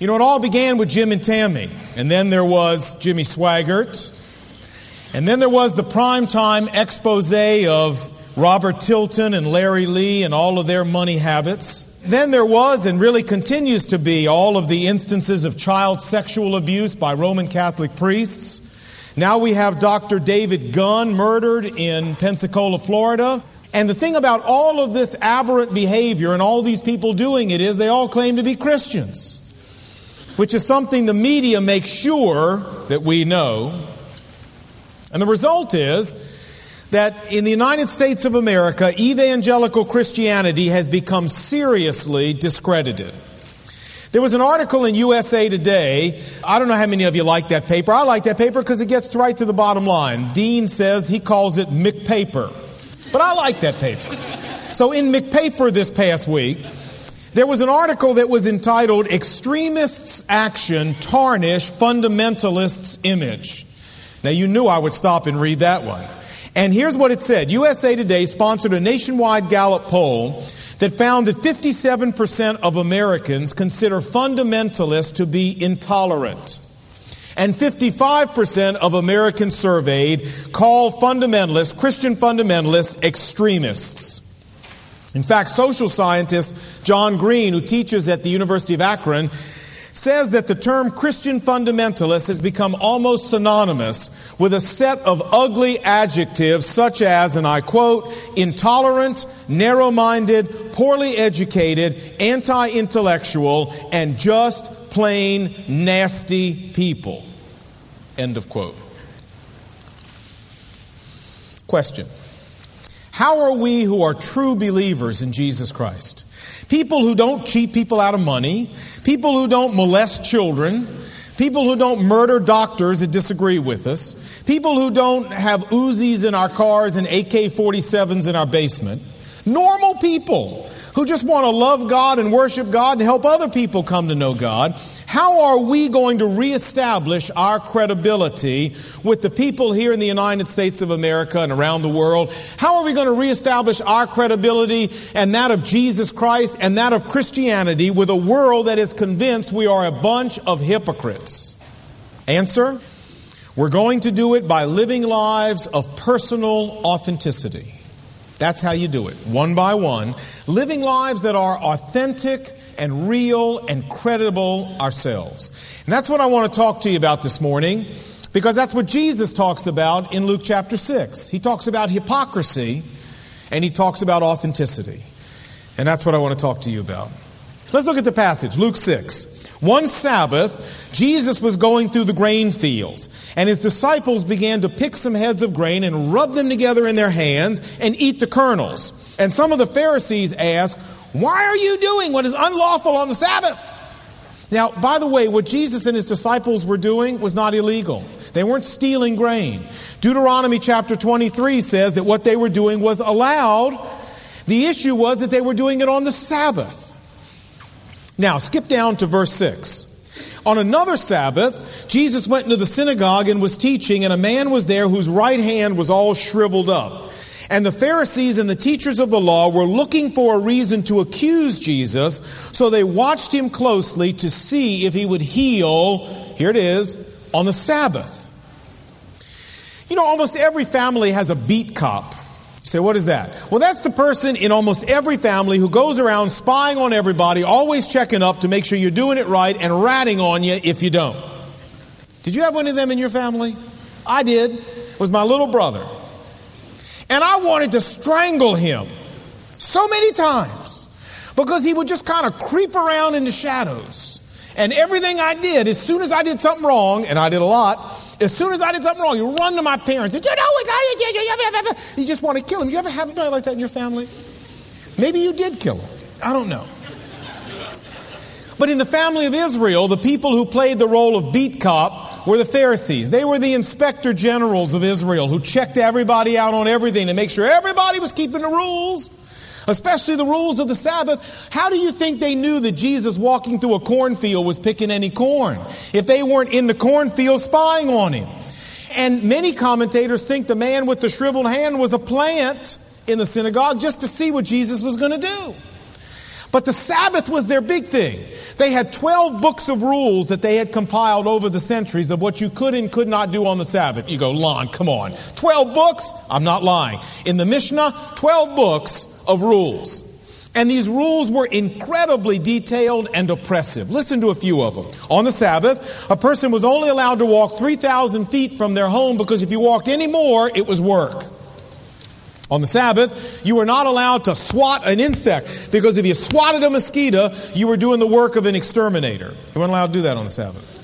You know, it all began with Jim and Tammy, and then there was Jimmy Swaggart, and then there was the primetime expose of Robert Tilton and Larry Lee and all of their money habits. Then there was, and really continues to be, all of the instances of child sexual abuse by Roman Catholic priests. Now we have Dr. David Gunn murdered in Pensacola, Florida. And the thing about all of this aberrant behavior and all these people doing it is they all claim to be Christians, which is something the media makes sure that we know. And the result is that in the United States of America, evangelical Christianity has become seriously discredited. There was an article in USA Today. I don't know how many of you like that paper. I like that paper because it gets right to the bottom line. Dean says he calls it McPaper. But I like that paper. So in McPaper this past week, there was an article that was entitled, "Extremists' Action Tarnish Fundamentalists' Image." Now, you knew I would stop and read that one. And here's what it said. USA Today sponsored a nationwide Gallup poll that found that 57% of Americans consider fundamentalists to be intolerant. And 55% of Americans surveyed call fundamentalists, Christian fundamentalists, extremists. In fact, social scientist John Green, who teaches at the University of Akron, says that the term Christian fundamentalist has become almost synonymous with a set of ugly adjectives such as, and I quote, intolerant, narrow-minded, poorly educated, anti-intellectual, and just plain nasty people. End of quote. Question. How are we who are true believers in Jesus Christ? People who don't cheat people out of money, people who don't molest children, people who don't murder doctors that disagree with us, people who don't have Uzis in our cars and AK-47s in our basement, normal people who just want to love God and worship God and help other people come to know God. How are we going to reestablish our credibility with the people here in the United States of America and around the world? How are we going to reestablish our credibility and that of Jesus Christ and that of Christianity with a world that is convinced we are a bunch of hypocrites? Answer: we're going to do it by living lives of personal authenticity. That's how you do it, one by one, living lives that are authentic and real and credible ourselves. And that's what I want to talk to you about this morning, because that's what Jesus talks about in Luke chapter 6. He talks about hypocrisy and he talks about authenticity. And that's what I want to talk to you about. Let's look at the passage, Luke 6. One Sabbath, Jesus was going through the grain fields, and his disciples began to pick some heads of grain and rub them together in their hands and eat the kernels. And some of the Pharisees asked, "Why are you doing what is unlawful on the Sabbath?" Now, by the way, what Jesus and his disciples were doing was not illegal. They weren't stealing grain. Deuteronomy chapter 23 says that what they were doing was allowed. The issue was that they were doing it on the Sabbath. Now, skip down to verse 6. On another Sabbath, Jesus went into the synagogue and was teaching, and a man was there whose right hand was all shriveled up. And the Pharisees and the teachers of the law were looking for a reason to accuse Jesus, so they watched him closely to see if he would heal, here it is, on the Sabbath. You know, almost every family has a beat cop. You say, what is that? Well, that's the person in almost every family who goes around spying on everybody, always checking up to make sure you're doing it right and ratting on you if you don't. Did you have one of them in your family? I did. It was my little brother. And I wanted to strangle him so many times because he would just kind of creep around in the shadows. And everything I did, as soon as I did something wrong, and I did a lot, as soon as I did something wrong, you run to my parents. Did you know what I did? You just want to kill him. You ever have anybody like that in your family? Maybe you did kill him. I don't know. But in the family of Israel, the people who played the role of beat cop were the Pharisees. They were the inspector generals of Israel who checked everybody out on everything to make sure everybody was keeping the rules, especially the rules of the Sabbath. How do you think they knew that Jesus walking through a cornfield was picking any corn if they weren't in the cornfield spying on him? And many commentators think the man with the shriveled hand was a plant in the synagogue just to see what Jesus was going to do. But the Sabbath was their big thing. They had 12 books of rules that they had compiled over the centuries of what you could and could not do on the Sabbath. You go, Lon, come on. 12 books? I'm not lying. In the Mishnah, 12 books of rules. And these rules were incredibly detailed and oppressive. Listen to a few of them. On the Sabbath, a person was only allowed to walk 3,000 feet from their home because if you walked any more, it was work. On the Sabbath, you were not allowed to swat an insect because if you swatted a mosquito, you were doing the work of an exterminator. You weren't allowed to do that on the Sabbath.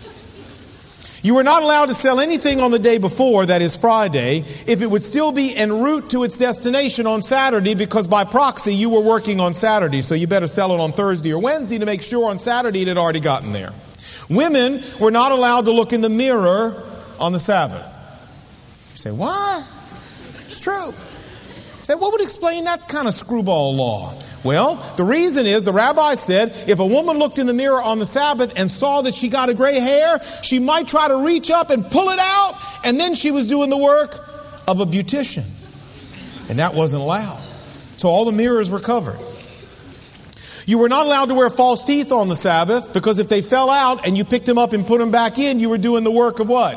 You were not allowed to sell anything on the day before, that is Friday, if it would still be en route to its destination on Saturday because by proxy you were working on Saturday, so you better sell it on Thursday or Wednesday to make sure on Saturday it had already gotten there. Women were not allowed to look in the mirror on the Sabbath. You say, what? It's true. Said, what would explain that kind of screwball law? Well, the reason is the rabbi said if a woman looked in the mirror on the Sabbath and saw that she got a gray hair, she might try to reach up and pull it out, and then she was doing the work of a beautician. And that wasn't allowed. So all the mirrors were covered. You were not allowed to wear false teeth on the Sabbath because if they fell out and you picked them up and put them back in, you were doing the work of what?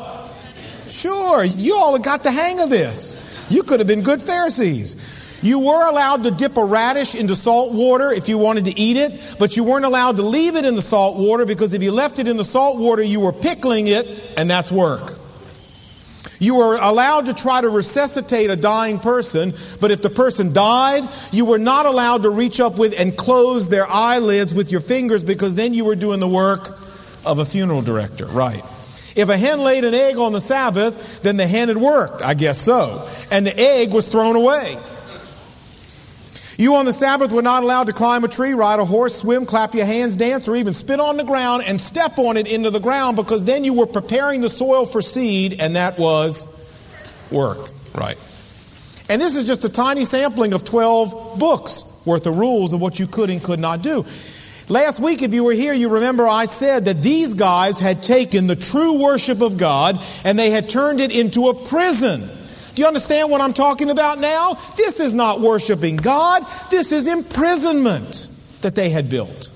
Sure, you all have got the hang of this. You could have been good Pharisees. You were allowed to dip a radish into salt water if you wanted to eat it, but you weren't allowed to leave it in the salt water because if you left it in the salt water, you were pickling it, and that's work. You were allowed to try to resuscitate a dying person, but if the person died, you were not allowed to reach up with and close their eyelids with your fingers because then you were doing the work of a funeral director, right? If a hen laid an egg on the Sabbath, then the hen had worked, I guess so. And the egg was thrown away. You on the Sabbath were not allowed to climb a tree, ride a horse, swim, clap your hands, dance, or even spit on the ground and step on it into the ground because then you were preparing the soil for seed, and that was work. Right. And this is just a tiny sampling of 12 books worth of rules of what you could and could not do. Last week, if you were here, you remember I said that these guys had taken the true worship of God and they had turned it into a prison. Do you understand what I'm talking about now? This is not worshiping God. This is imprisonment that they had built.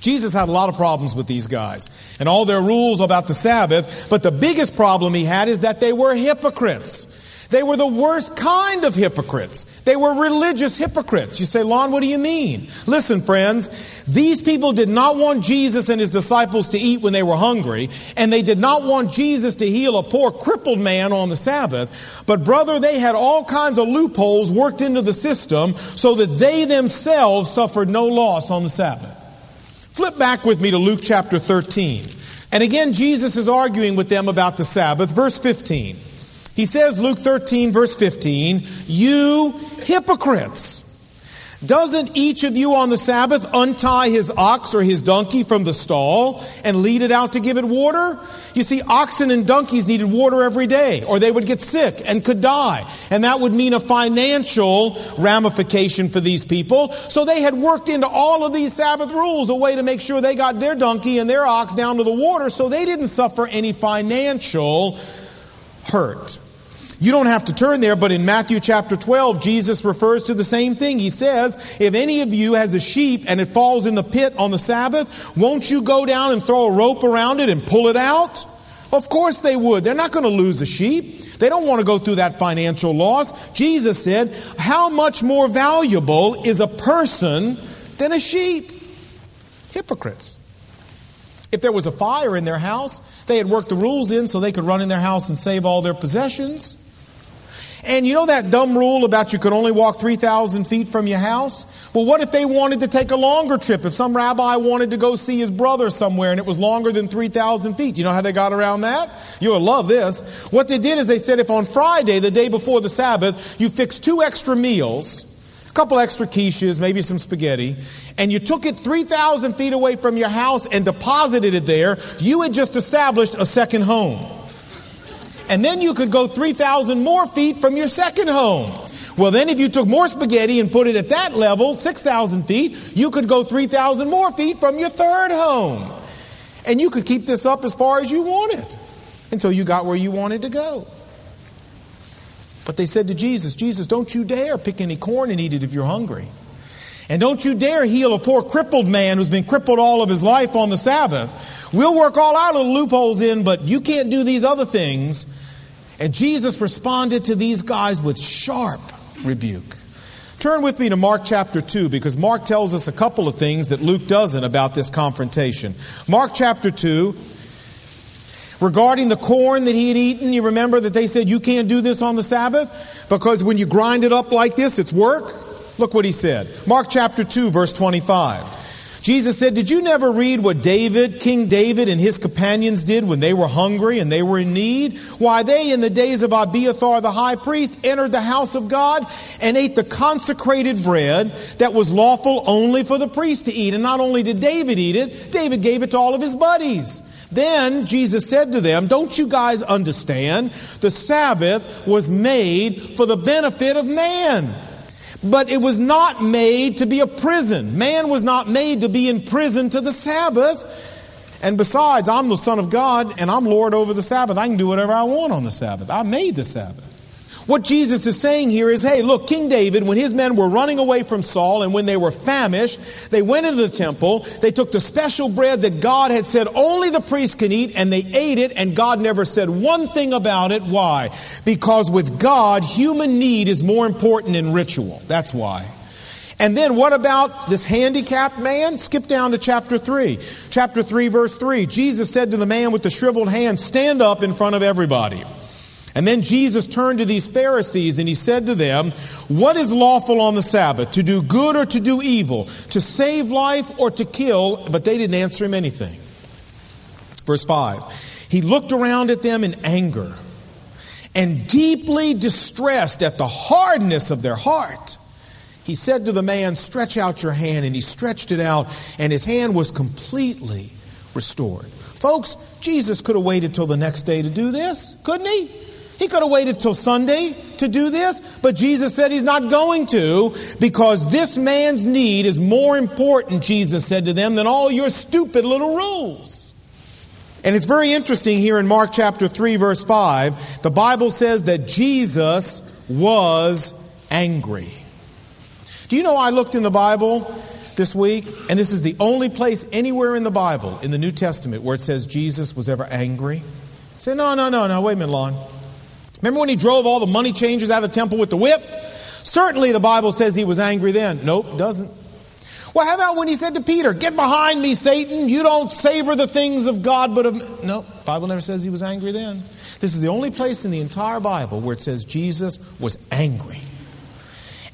Jesus had a lot of problems with these guys and all their rules about the Sabbath. But the biggest problem he had is that they were hypocrites. They were the worst kind of hypocrites. They were religious hypocrites. You say, Lon, what do you mean? Listen, friends, these people did not want Jesus and his disciples to eat when they were hungry, and they did not want Jesus to heal a poor crippled man on the Sabbath. But, brother, they had all kinds of loopholes worked into the system so that they themselves suffered no loss on the Sabbath. Flip back with me to Luke chapter 13. And again, Jesus is arguing with them about the Sabbath. Verse 15. He says, Luke 13, verse 15, you hypocrites, doesn't each of you on the Sabbath untie his ox or his donkey from the stall and lead it out to give it water? You see, oxen and donkeys needed water every day or they would get sick and could die. And that would mean a financial ramification for these people. So they had worked into all of these Sabbath rules a way to make sure they got their donkey and their ox down to the water so they didn't suffer any financial hurt. You don't have to turn there, but in Matthew chapter 12, Jesus refers to the same thing. He says, if any of you has a sheep and it falls in the pit on the Sabbath, won't you go down and throw a rope around it and pull it out? Of course they would. They're not going to lose a sheep. They don't want to go through that financial loss. Jesus said, how much more valuable is a person than a sheep? Hypocrites. If there was a fire in their house, they had worked the rules in so they could run in their house and save all their possessions. And you know that dumb rule about you could only walk 3,000 feet from your house? Well, what if they wanted to take a longer trip? If some rabbi wanted to go see his brother somewhere and it was longer than 3,000 feet, you know how they got around that? You'll love this. What they did is they said if on Friday, the day before the Sabbath, you fixed 2 extra meals, couple extra quiches, maybe some spaghetti, and you took it 3,000 feet away from your house and deposited it there, you had just established a second home. And then you could go 3,000 more feet from your second home. Well, then if you took more spaghetti and put it at that level, 6,000 feet, you could go 3,000 more feet from your third home. And you could keep this up as far as you wanted until you got where you wanted to go. But they said to Jesus, don't you dare pick any corn and eat it if you're hungry. And don't you dare heal a poor crippled man who's been crippled all of his life on the Sabbath. We'll work all our little loopholes in, but you can't do these other things. And Jesus responded to these guys with sharp rebuke. Turn with me to Mark chapter 2, because Mark tells us a couple of things that Luke doesn't about this confrontation. Mark chapter 2, regarding the corn that he had eaten, you remember that they said, you can't do this on the Sabbath, because when you grind it up like this, it's work. Look what he said. Mark chapter 2, verse 25. Jesus said, did you never read what David, King David and his companions did when they were hungry and they were in need? Why, they in the days of Abiathar the high priest entered the house of God and ate the consecrated bread that was lawful only for the priest to eat. And not only did David eat it, David gave it to all of his buddies. Then Jesus said to them, don't you guys understand? The Sabbath was made for the benefit of man. But it was not made to be a prison. Man was not made to be in prison to the Sabbath. And besides, I'm the Son of God and I'm Lord over the Sabbath. I can do whatever I want on the Sabbath. I made the Sabbath. What Jesus is saying here is, hey, look, King David, when his men were running away from Saul and when they were famished, they went into the temple, they took the special bread that God had said only the priest can eat, and they ate it, and God never said one thing about it. Why? Because with God, human need is more important than ritual. That's why. And then what about this handicapped man? Skip down to chapter 3. Chapter 3, verse 3. Jesus said to the man with the shriveled hand, stand up in front of everybody. And then Jesus turned to these Pharisees and he said to them, what is lawful on the Sabbath, to do good or to do evil, to save life or to kill? But they didn't answer him anything. Verse 5, he looked around at them in anger and deeply distressed at the hardness of their heart. He said to the man, stretch out your hand. And he stretched it out, and his hand was completely restored. Folks, Jesus could have waited till the next day to do this, couldn't he? He could have waited till Sunday to do this, but Jesus said he's not going to, because this man's need is more important, Jesus said to them, than all your stupid little rules. And it's very interesting here in Mark chapter 3, verse 5, the Bible says that Jesus was angry. Do you know, I looked in the Bible this week, and this is the only place anywhere in the Bible, in the New Testament, where it says Jesus was ever angry. I said, no, wait a minute, Lon. Remember when he drove all the money changers out of the temple with the whip? Certainly the Bible says he was angry then. Nope, doesn't. Well, how about when he said to Peter, get behind me, Satan. You don't savor the things of God, but of... Nope, the Bible never says he was angry then. This is the only place in the entire Bible where it says Jesus was angry.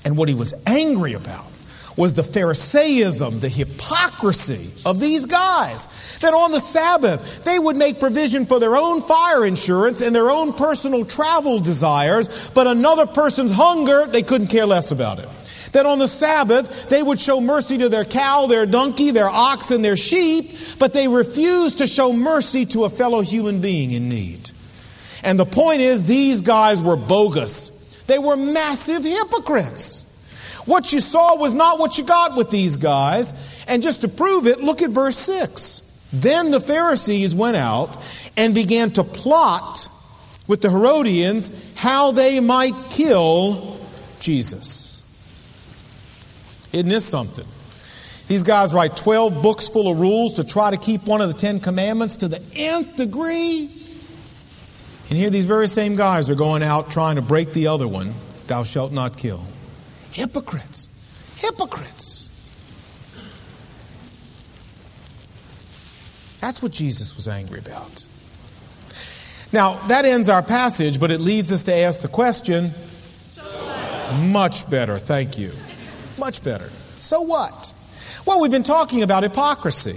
And what he was angry about was the Pharisaism, the hypocrisy of these guys. That on the Sabbath, they would make provision for their own fire insurance and their own personal travel desires, but another person's hunger, they couldn't care less about it. That on the Sabbath, they would show mercy to their cow, their donkey, their ox, and their sheep, but they refused to show mercy to a fellow human being in need. And the point is, these guys were bogus. They were massive hypocrites. What you saw was not what you got with these guys. And just to prove it, look at verse 6. Then the Pharisees went out and began to plot with the Herodians how they might kill Jesus. Isn't this something? These guys write 12 books full of rules to try to keep one of the 10 commandments to the nth degree. And here these very same guys are going out trying to break the other one, thou shalt not kill. Hypocrites. Hypocrites. That's what Jesus was angry about. Now, that ends our passage, but it leads us to ask the question, much better, thank you. Much better. So what? Well, we've been talking about hypocrisy.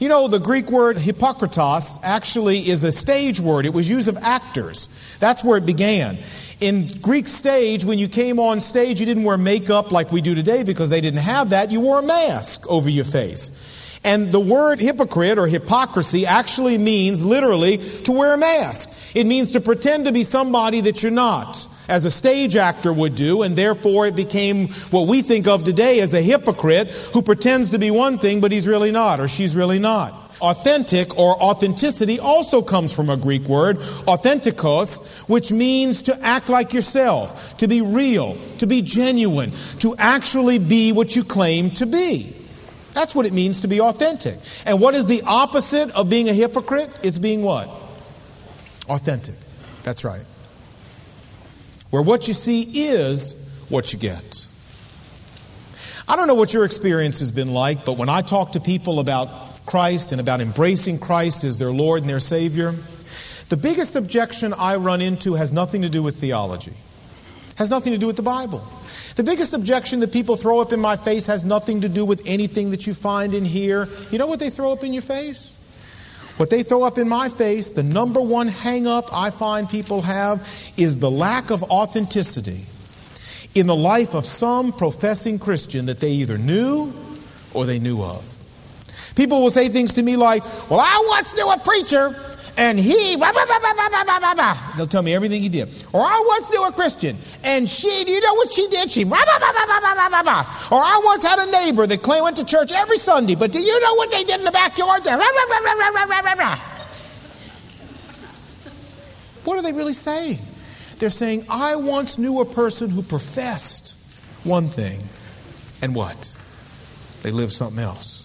You know, the Greek word hypokritos actually is a stage word. It was used of actors. That's where it began. In Greek stage, when you came on stage, you didn't wear makeup like we do today because they didn't have that. You wore a mask over your face. And the word hypocrite or hypocrisy actually means literally to wear a mask. It means to pretend to be somebody that you're not. as a stage actor would do, and therefore it became what we think of today as a hypocrite who pretends to be one thing, but he's really not, or she's really not. Authentic or authenticity also comes from a Greek word, authentikos, which means to act like yourself, to be real, to be genuine, to actually be what you claim to be. That's what it means to be authentic. And what is the opposite of being a hypocrite? It's being what? Authentic. That's right. Where what you see is what you get. I don't know what your experience has been like, but when I talk to people about Christ and about embracing Christ as their Lord and their Savior, the biggest objection I run into has nothing to do with theology. Has nothing to do with the Bible. The biggest objection that people throw up in my face has nothing to do with anything that you find in here. You know what they throw up in your face? What they throw up in my face, the number one hang-up I find people have, is the lack of authenticity in the life of some professing Christian that they either knew or they knew of. People will say things to me like, well, I once knew a preacher, and he, blah, blah, blah, blah, blah, blah, blah, blah. They'll tell me everything he did. Or I once knew a Christian, and she, do you know what she did? She, blah, blah, blah, blah, blah, blah, blah, blah. Or I once had a neighbor that went to church every Sunday, but do you know what they did in the backyard? Blah, blah, blah, blah, blah, blah, blah, blah. What are they really saying? They're saying, I once knew a person who professed one thing, and what? They lived something else.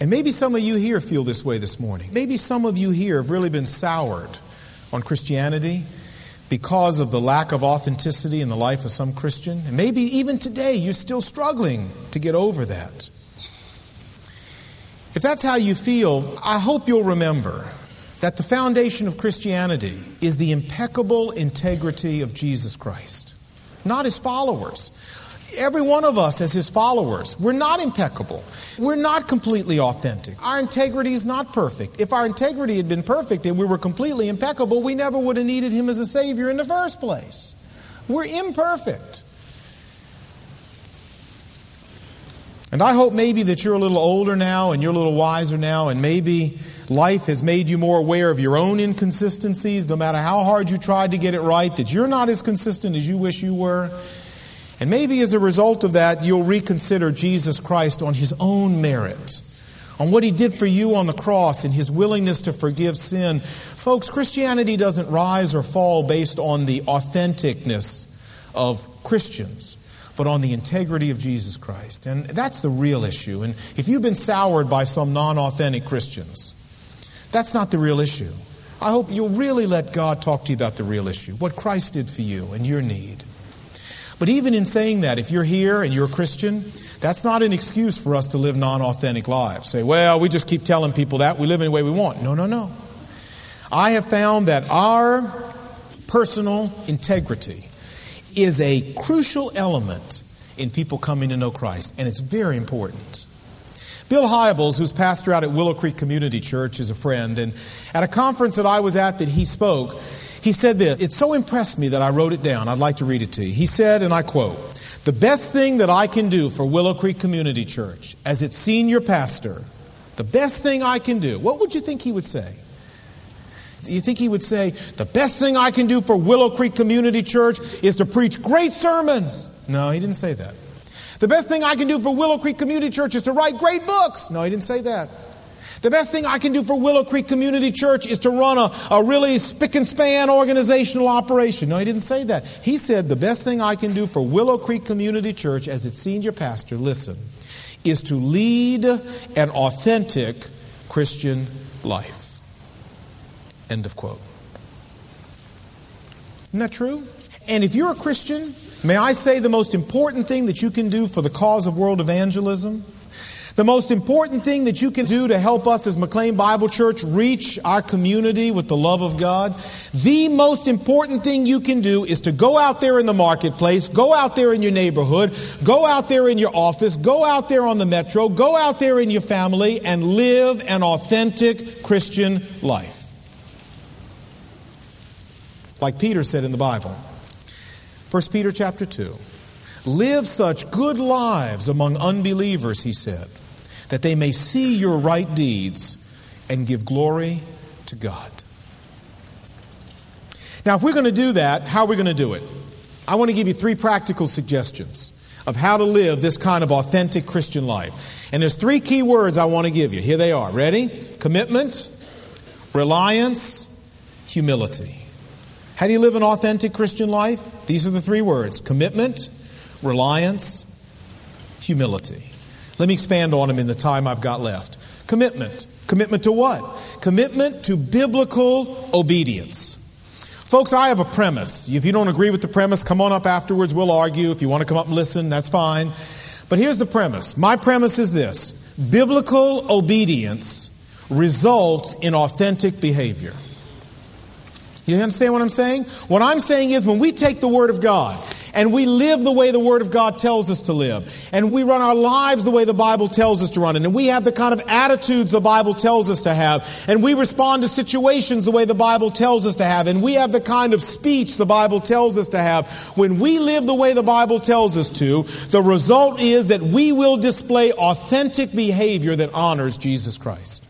And maybe some of you here feel this way this morning. Maybe some of you here have really been soured on Christianity because of the lack of authenticity in the life of some Christian. And maybe even today you're still struggling to get over that. If that's how you feel, I hope you'll remember that the foundation of Christianity is the impeccable integrity of Jesus Christ, not his followers. Every one of us as his followers, we're not impeccable. We're not completely authentic. Our integrity is not perfect. If our integrity had been perfect and we were completely impeccable, we never would have needed him as a Savior in the first place. We're imperfect. And I hope maybe that you're a little older now and you're a little wiser now, and maybe life has made you more aware of your own inconsistencies, no matter how hard you tried to get it right, that you're not as consistent as you wish you were. And maybe as a result of that, you'll reconsider Jesus Christ on his own merit, on what he did for you on the cross and his willingness to forgive sin. Folks, Christianity doesn't rise or fall based on the authenticness of Christians, but on the integrity of Jesus Christ. And that's the real issue. And if you've been soured by some non-authentic Christians, that's not the real issue. I hope you'll really let God talk to you about the real issue, what Christ did for you and your need. But even in saying that, if you're here and you're a Christian, that's not an excuse for us to live non-authentic lives. Say, well, we just keep telling people that. We live any way we want. No, no, no. I have found that our personal integrity is a crucial element in people coming to know Christ, and it's very important. Bill Hybels, who's pastor out at Willow Creek Community Church, is a friend, and at a conference that I was at that he spoke, he said this. It so impressed me that I wrote it down. I'd like to read it to you. He said, and I quote, "The best thing that I can do for Willow Creek Community Church as its senior pastor, the best thing I can do," what would you think he would say? You think he would say, "The best thing I can do for Willow Creek Community Church is to preach great sermons"? No, he didn't say that. "The best thing I can do for Willow Creek Community Church is to write great books." No, he didn't say that. "The best thing I can do for Willow Creek Community Church is to run a really spick and span organizational operation." No, he didn't say that. He said, "The best thing I can do for Willow Creek Community Church as its senior pastor," listen, "is to lead an authentic Christian life." End of quote. Isn't that true? And if you're a Christian, may I say the most important thing that you can do for the cause of world evangelism, the most important thing that you can do to help us as McLean Bible Church reach our community with the love of God, the most important thing you can do is to go out there in the marketplace, go out there in your neighborhood, go out there in your office, go out there on the metro, go out there in your family, and live an authentic Christian life. Like Peter said in the Bible, First Peter chapter 2, "Live such good lives among unbelievers," he said, "that they may see your right deeds and give glory to God." Now, if we're going to do that, how are we going to do it? I want to give you three practical suggestions of how to live this kind of authentic Christian life. And there's three key words I want to give you. Here they are. Ready? Commitment, reliance, humility. How do you live an authentic Christian life? These are the three words. Commitment, reliance, humility. Let me expand on them in the time I've got left. Commitment. Commitment to what? Commitment to biblical obedience. Folks, I have a premise. If you don't agree with the premise, come on up afterwards. We'll argue. If you want to come up and listen, that's fine. But here's the premise. My premise is this. Biblical obedience results in authentic behavior. You understand what I'm saying? What I'm saying is when we take the Word of God and we live the way the Word of God tells us to live, and we run our lives the way the Bible tells us to run, and we have the kind of attitudes the Bible tells us to have, and we respond to situations the way the Bible tells us to have, and we have the kind of speech the Bible tells us to have, when we live the way the Bible tells us to, the result is that we will display authentic behavior that honors Jesus Christ.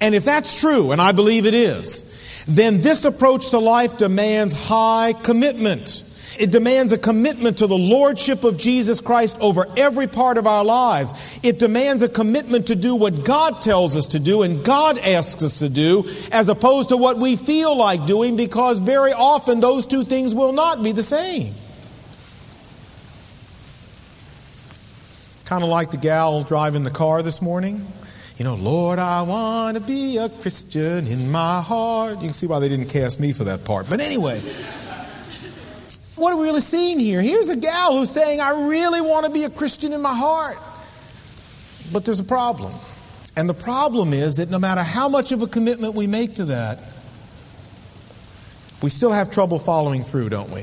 And if that's true, and I believe it is, then this approach to life demands high commitment. It demands a commitment to the lordship of Jesus Christ over every part of our lives. It demands a commitment to do what God tells us to do and God asks us to do, as opposed to what we feel like doing, because very often those two things will not be the same. Kind of like the gal driving the car this morning. You know, Lord, I want to be a Christian in my heart. You can see why they didn't cast me for that part. But anyway, what are we really seeing here? Here's a gal who's saying, I really want to be a Christian in my heart. But there's a problem. And the problem is that no matter how much of a commitment we make to that, we still have trouble following through, don't we?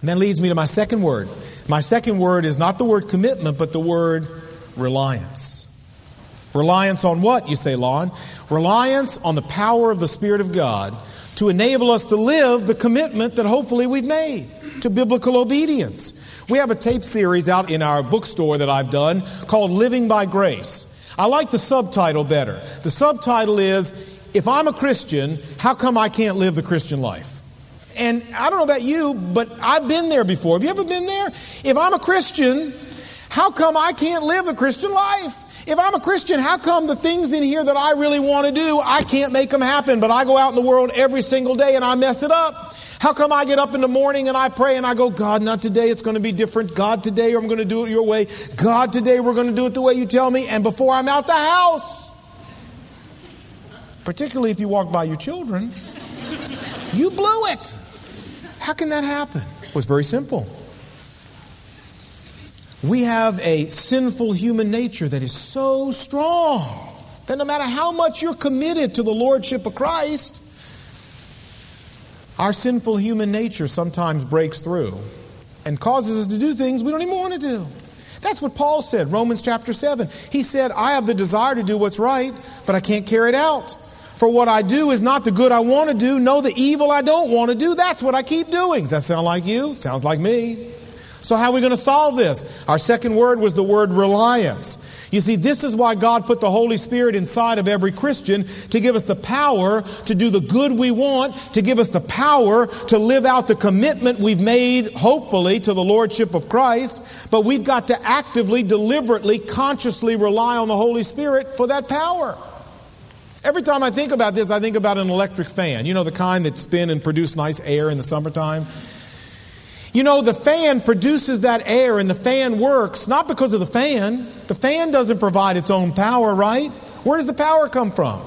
And that leads me to my second word. My second word is not the word commitment, but the word reliance. Reliance on what, you say, Lon? Reliance on the power of the Spirit of God to enable us to live the commitment that hopefully we've made to biblical obedience. We have a tape series out in our bookstore that I've done called Living by Grace. I like the subtitle better. The subtitle is, if I'm a Christian, how come I can't live the Christian life? And I don't know about you, but I've been there before. Have you ever been there? If I'm a Christian, how come I can't live the Christian life? If I'm a Christian, how come the things in here that I really want to do, I can't make them happen, but I go out in the world every single day and I mess it up? How come I get up in the morning and I pray and I go, God, not today, it's going to be different. God, today I'm going to do it your way. God, today we're going to do it the way you tell me. And before I'm out the house, particularly if you walk by your children, you blew it. How can that happen? Well, it's very simple. We have a sinful human nature that is so strong that no matter how much you're committed to the lordship of Christ, our sinful human nature sometimes breaks through and causes us to do things we don't even want to do. That's what Paul said, Romans chapter 7. He said, I have the desire to do what's right, but I can't carry it out. For what I do is not the good I want to do, no, the evil I don't want to do. That's what I keep doing. Does that sound like you? Sounds like me. So how are we going to solve this? Our second word was the word reliance. You see, this is why God put the Holy Spirit inside of every Christian, to give us the power to do the good we want, to give us the power to live out the commitment we've made, hopefully, to the lordship of Christ. But we've got to actively, deliberately, consciously rely on the Holy Spirit for that power. Every time I think about this, I think about an electric fan. You know, the kind that spin and produce nice air in the summertime? You know, the fan produces that air, and the fan works not because of the fan. The fan doesn't provide its own power, right? Where does the power come from?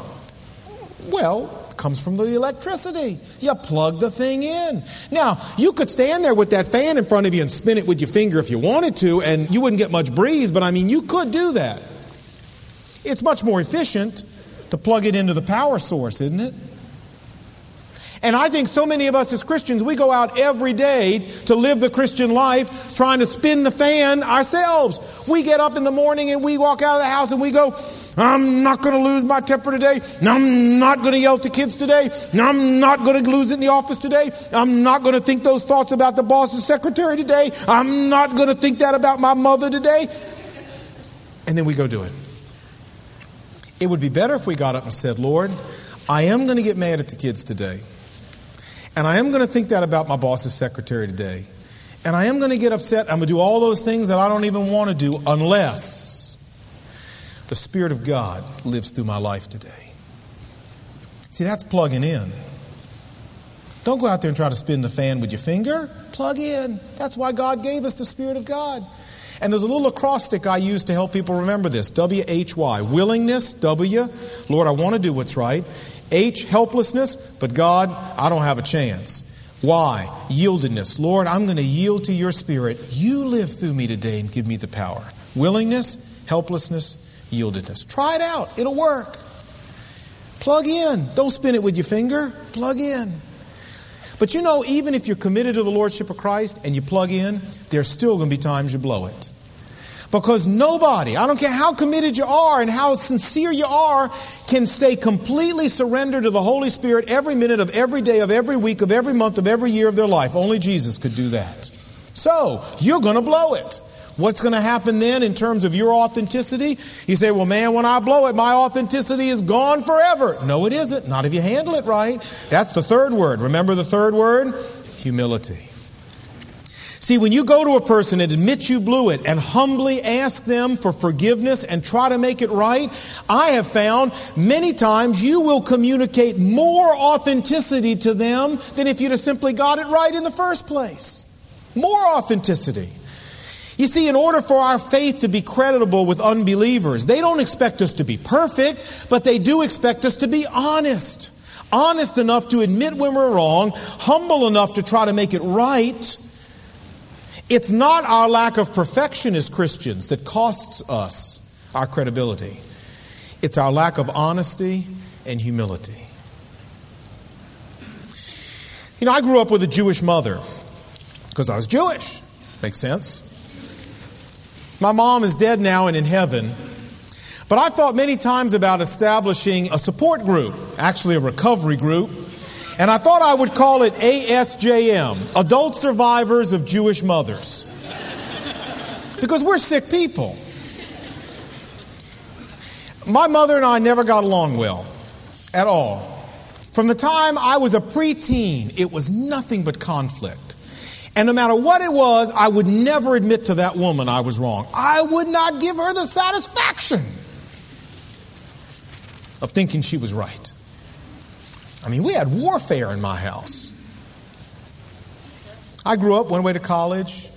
Well, it comes from the electricity. You plug the thing in. Now, you could stand there with that fan in front of you and spin it with your finger if you wanted to, and you wouldn't get much breeze, but I mean, you could do that. It's much more efficient to plug it into the power source, isn't it? And I think so many of us as Christians, we go out every day to live the Christian life trying to spin the fan ourselves. We get up in the morning and we walk out of the house and we go, I'm not going to lose my temper today. I'm not going to yell at the kids today. I'm not going to lose it in the office today. I'm not going to think those thoughts about the boss and secretary today. I'm not going to think that about my mother today. And then we go do it. It would be better if we got up and said, Lord, I am going to get mad at the kids today. And I am going to think that about my boss's secretary today. And I am going to get upset. I'm going to do all those things that I don't even want to do unless the Spirit of God lives through my life today. See, that's plugging in. Don't go out there and try to spin the fan with your finger. Plug in. That's why God gave us the Spirit of God. And there's a little acrostic I use to help people remember this. W-H-Y. Willingness. W. Lord, I want to do what's right. H. Helplessness. But God, I don't have a chance. Why? Yieldedness. Lord, I'm going to yield to your Spirit. You live through me today and give me the power. Willingness, helplessness, yieldedness. Try it out. It'll work. Plug in. Don't spin it with your finger. Plug in. But you know, even if you're committed to the Lordship of Christ and you plug in, there's still going to be times you blow it. Because nobody, I don't care how committed you are and how sincere you are, can stay completely surrendered to the Holy Spirit every minute of every day, of every week, of every month, of every year of their life. Only Jesus could do that. So, you're going to blow it. What's going to happen then in terms of your authenticity? You say, well, man, when I blow it, my authenticity is gone forever. No, it isn't. Not if you handle it right. That's the third word. Remember the third word? Humility. See, when you go to a person and admit you blew it and humbly ask them for forgiveness and try to make it right, I have found many times you will communicate more authenticity to them than if you'd have simply got it right in the first place. More authenticity. You see, in order for our faith to be creditable with unbelievers, they don't expect us to be perfect, but they do expect us to be honest. Honest enough to admit when we're wrong, humble enough to try to make it right. It's not our lack of perfection as Christians that costs us our credibility. It's our lack of honesty and humility. You know, I grew up with a Jewish mother because I was Jewish. Makes sense. My mom is dead now and in heaven. But I've thought many times about establishing a support group, actually a recovery group. And I thought I would call it ASJM, Adult Survivors of Jewish Mothers. Because we're sick people. My mother and I never got along well, at all. From the time I was a preteen, it was nothing but conflict. And no matter what it was, I would never admit to that woman I was wrong. I would not give her the satisfaction of thinking she was right. I mean, we had warfare in my house. I grew up, went away to college.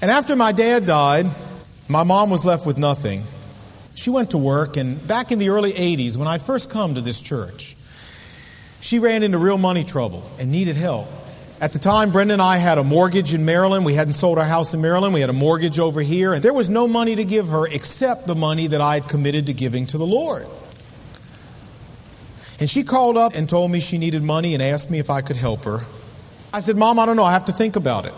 And after my dad died, my mom was left with nothing. She went to work, and back in the early 80s, when I'd first come to this church, she ran into real money trouble and needed help. At the time, Brendan and I had a mortgage in Maryland. We hadn't sold our house in Maryland. We had a mortgage over here. And there was no money to give her except the money that I had committed to giving to the Lord. And she called up and told me she needed money and asked me if I could help her. I said, Mom, I don't know. I have to think about it.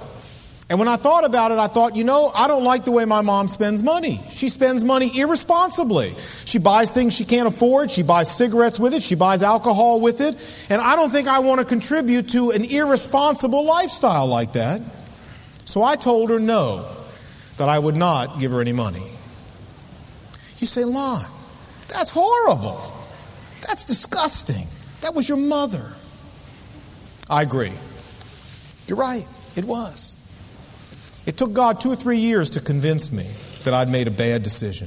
And when I thought about it, I thought, you know, I don't like the way my mom spends money. She spends money irresponsibly. She buys things she can't afford. She buys cigarettes with it. She buys alcohol with it. And I don't think I want to contribute to an irresponsible lifestyle like that. So I told her no, that I would not give her any money. You say, Lon, that's horrible. That's disgusting. That was your mother. I agree. You're right. It was. It took God 2 or 3 years to convince me that I'd made a bad decision.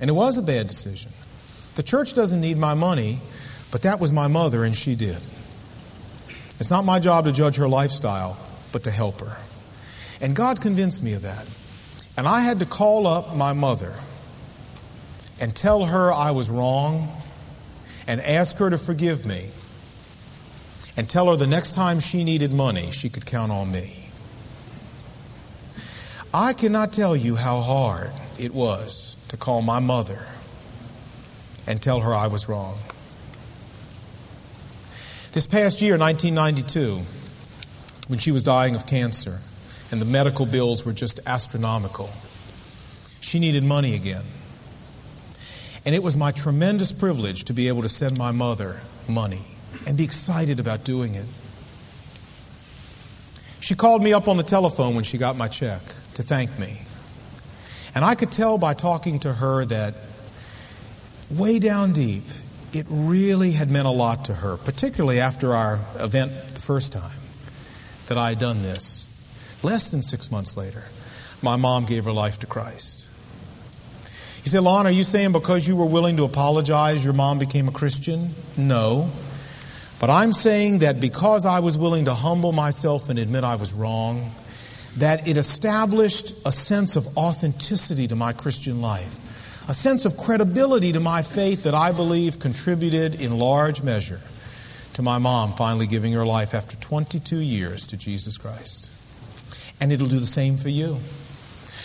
And it was a bad decision. The church doesn't need my money, but that was my mother and she did. It's not my job to judge her lifestyle, but to help her. And God convinced me of that. And I had to call up my mother and tell her I was wrong, and ask her to forgive me, and tell her the next time she needed money, she could count on me. I cannot tell you how hard it was to call my mother and tell her I was wrong. This past year, 1992, when she was dying of cancer, and the medical bills were just astronomical, she needed money again. And it was my tremendous privilege to be able to send my mother money and be excited about doing it. She called me up on the telephone when she got my check to thank me. And I could tell by talking to her that way down deep, it really had meant a lot to her, particularly after our event the first time that I had done this. Less than 6 months later, my mom gave her life to Christ. You say, Lon, are you saying because you were willing to apologize, your mom became a Christian? No. But I'm saying that because I was willing to humble myself and admit I was wrong, that it established a sense of authenticity to my Christian life, a sense of credibility to my faith that I believe contributed in large measure to my mom finally giving her life after 22 years to Jesus Christ. And it'll do the same for you.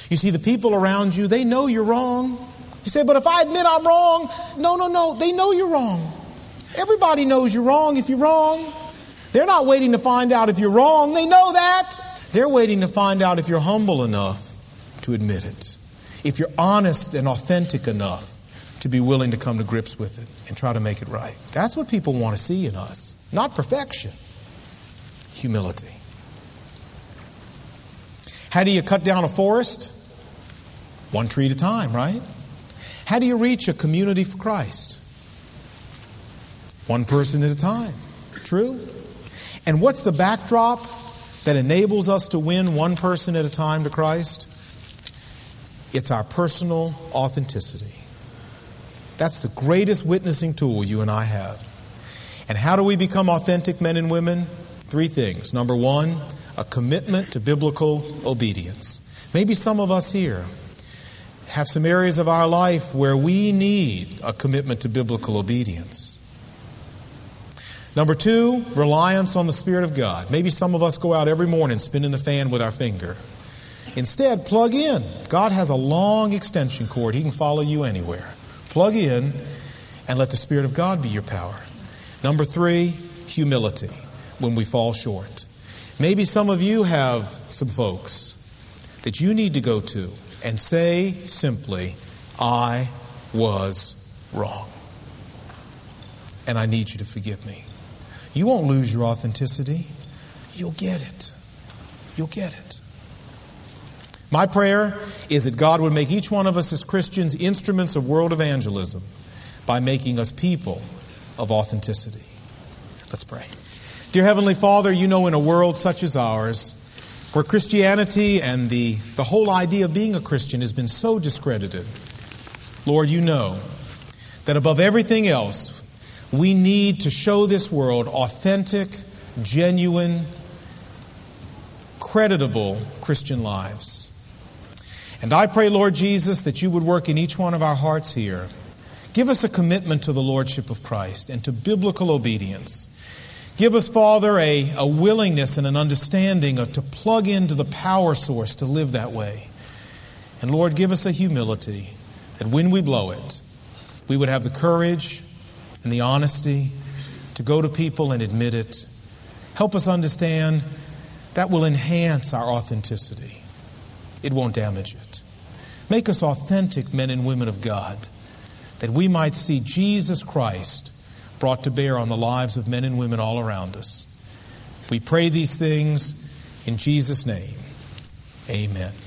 You see, the people around you, they know you're wrong. You say, but if I admit I'm wrong, no, they know you're wrong. Everybody knows you're wrong if you're wrong. They're not waiting to find out if you're wrong. They know that. They're waiting to find out if you're humble enough to admit it, if you're honest and authentic enough to be willing to come to grips with it and try to make it right. That's what people want to see in us, not perfection, humility. How do you cut down a forest? One tree at a time, right? How do you reach a community for Christ? One person at a time. True? And what's the backdrop that enables us to win one person at a time to Christ? It's our personal authenticity. That's the greatest witnessing tool you and I have. And how do we become authentic men and women? Three things. Number one, a commitment to biblical obedience. Maybe some of us here have some areas of our life where we need a commitment to biblical obedience. Number two, reliance on the Spirit of God. Maybe some of us go out every morning spinning the fan with our finger. Instead, plug in. God has a long extension cord. He can follow you anywhere. Plug in and let the Spirit of God be your power. Number three, humility when we fall short. Maybe some of you have some folks that you need to go to and say simply, I was wrong, and I need you to forgive me. You won't lose your authenticity. You'll get it. You'll get it. My prayer is that God would make each one of us as Christians instruments of world evangelism by making us people of authenticity. Let's pray. Dear Heavenly Father, you know in a world such as ours, where Christianity and the whole idea of being a Christian has been so discredited, Lord, you know that above everything else, we need to show this world authentic, genuine, creditable Christian lives. And I pray, Lord Jesus, that you would work in each one of our hearts here. Give us a commitment to the Lordship of Christ and to biblical obedience. Give us, Father, a willingness and an understanding to plug into the power source to live that way. And Lord, give us a humility that when we blow it, we would have the courage and the honesty to go to people and admit it. Help us understand that will enhance our authenticity. It won't damage it. Make us authentic men and women of God, that we might see Jesus Christ brought to bear on the lives of men and women all around us. We pray these things in Jesus' name. Amen.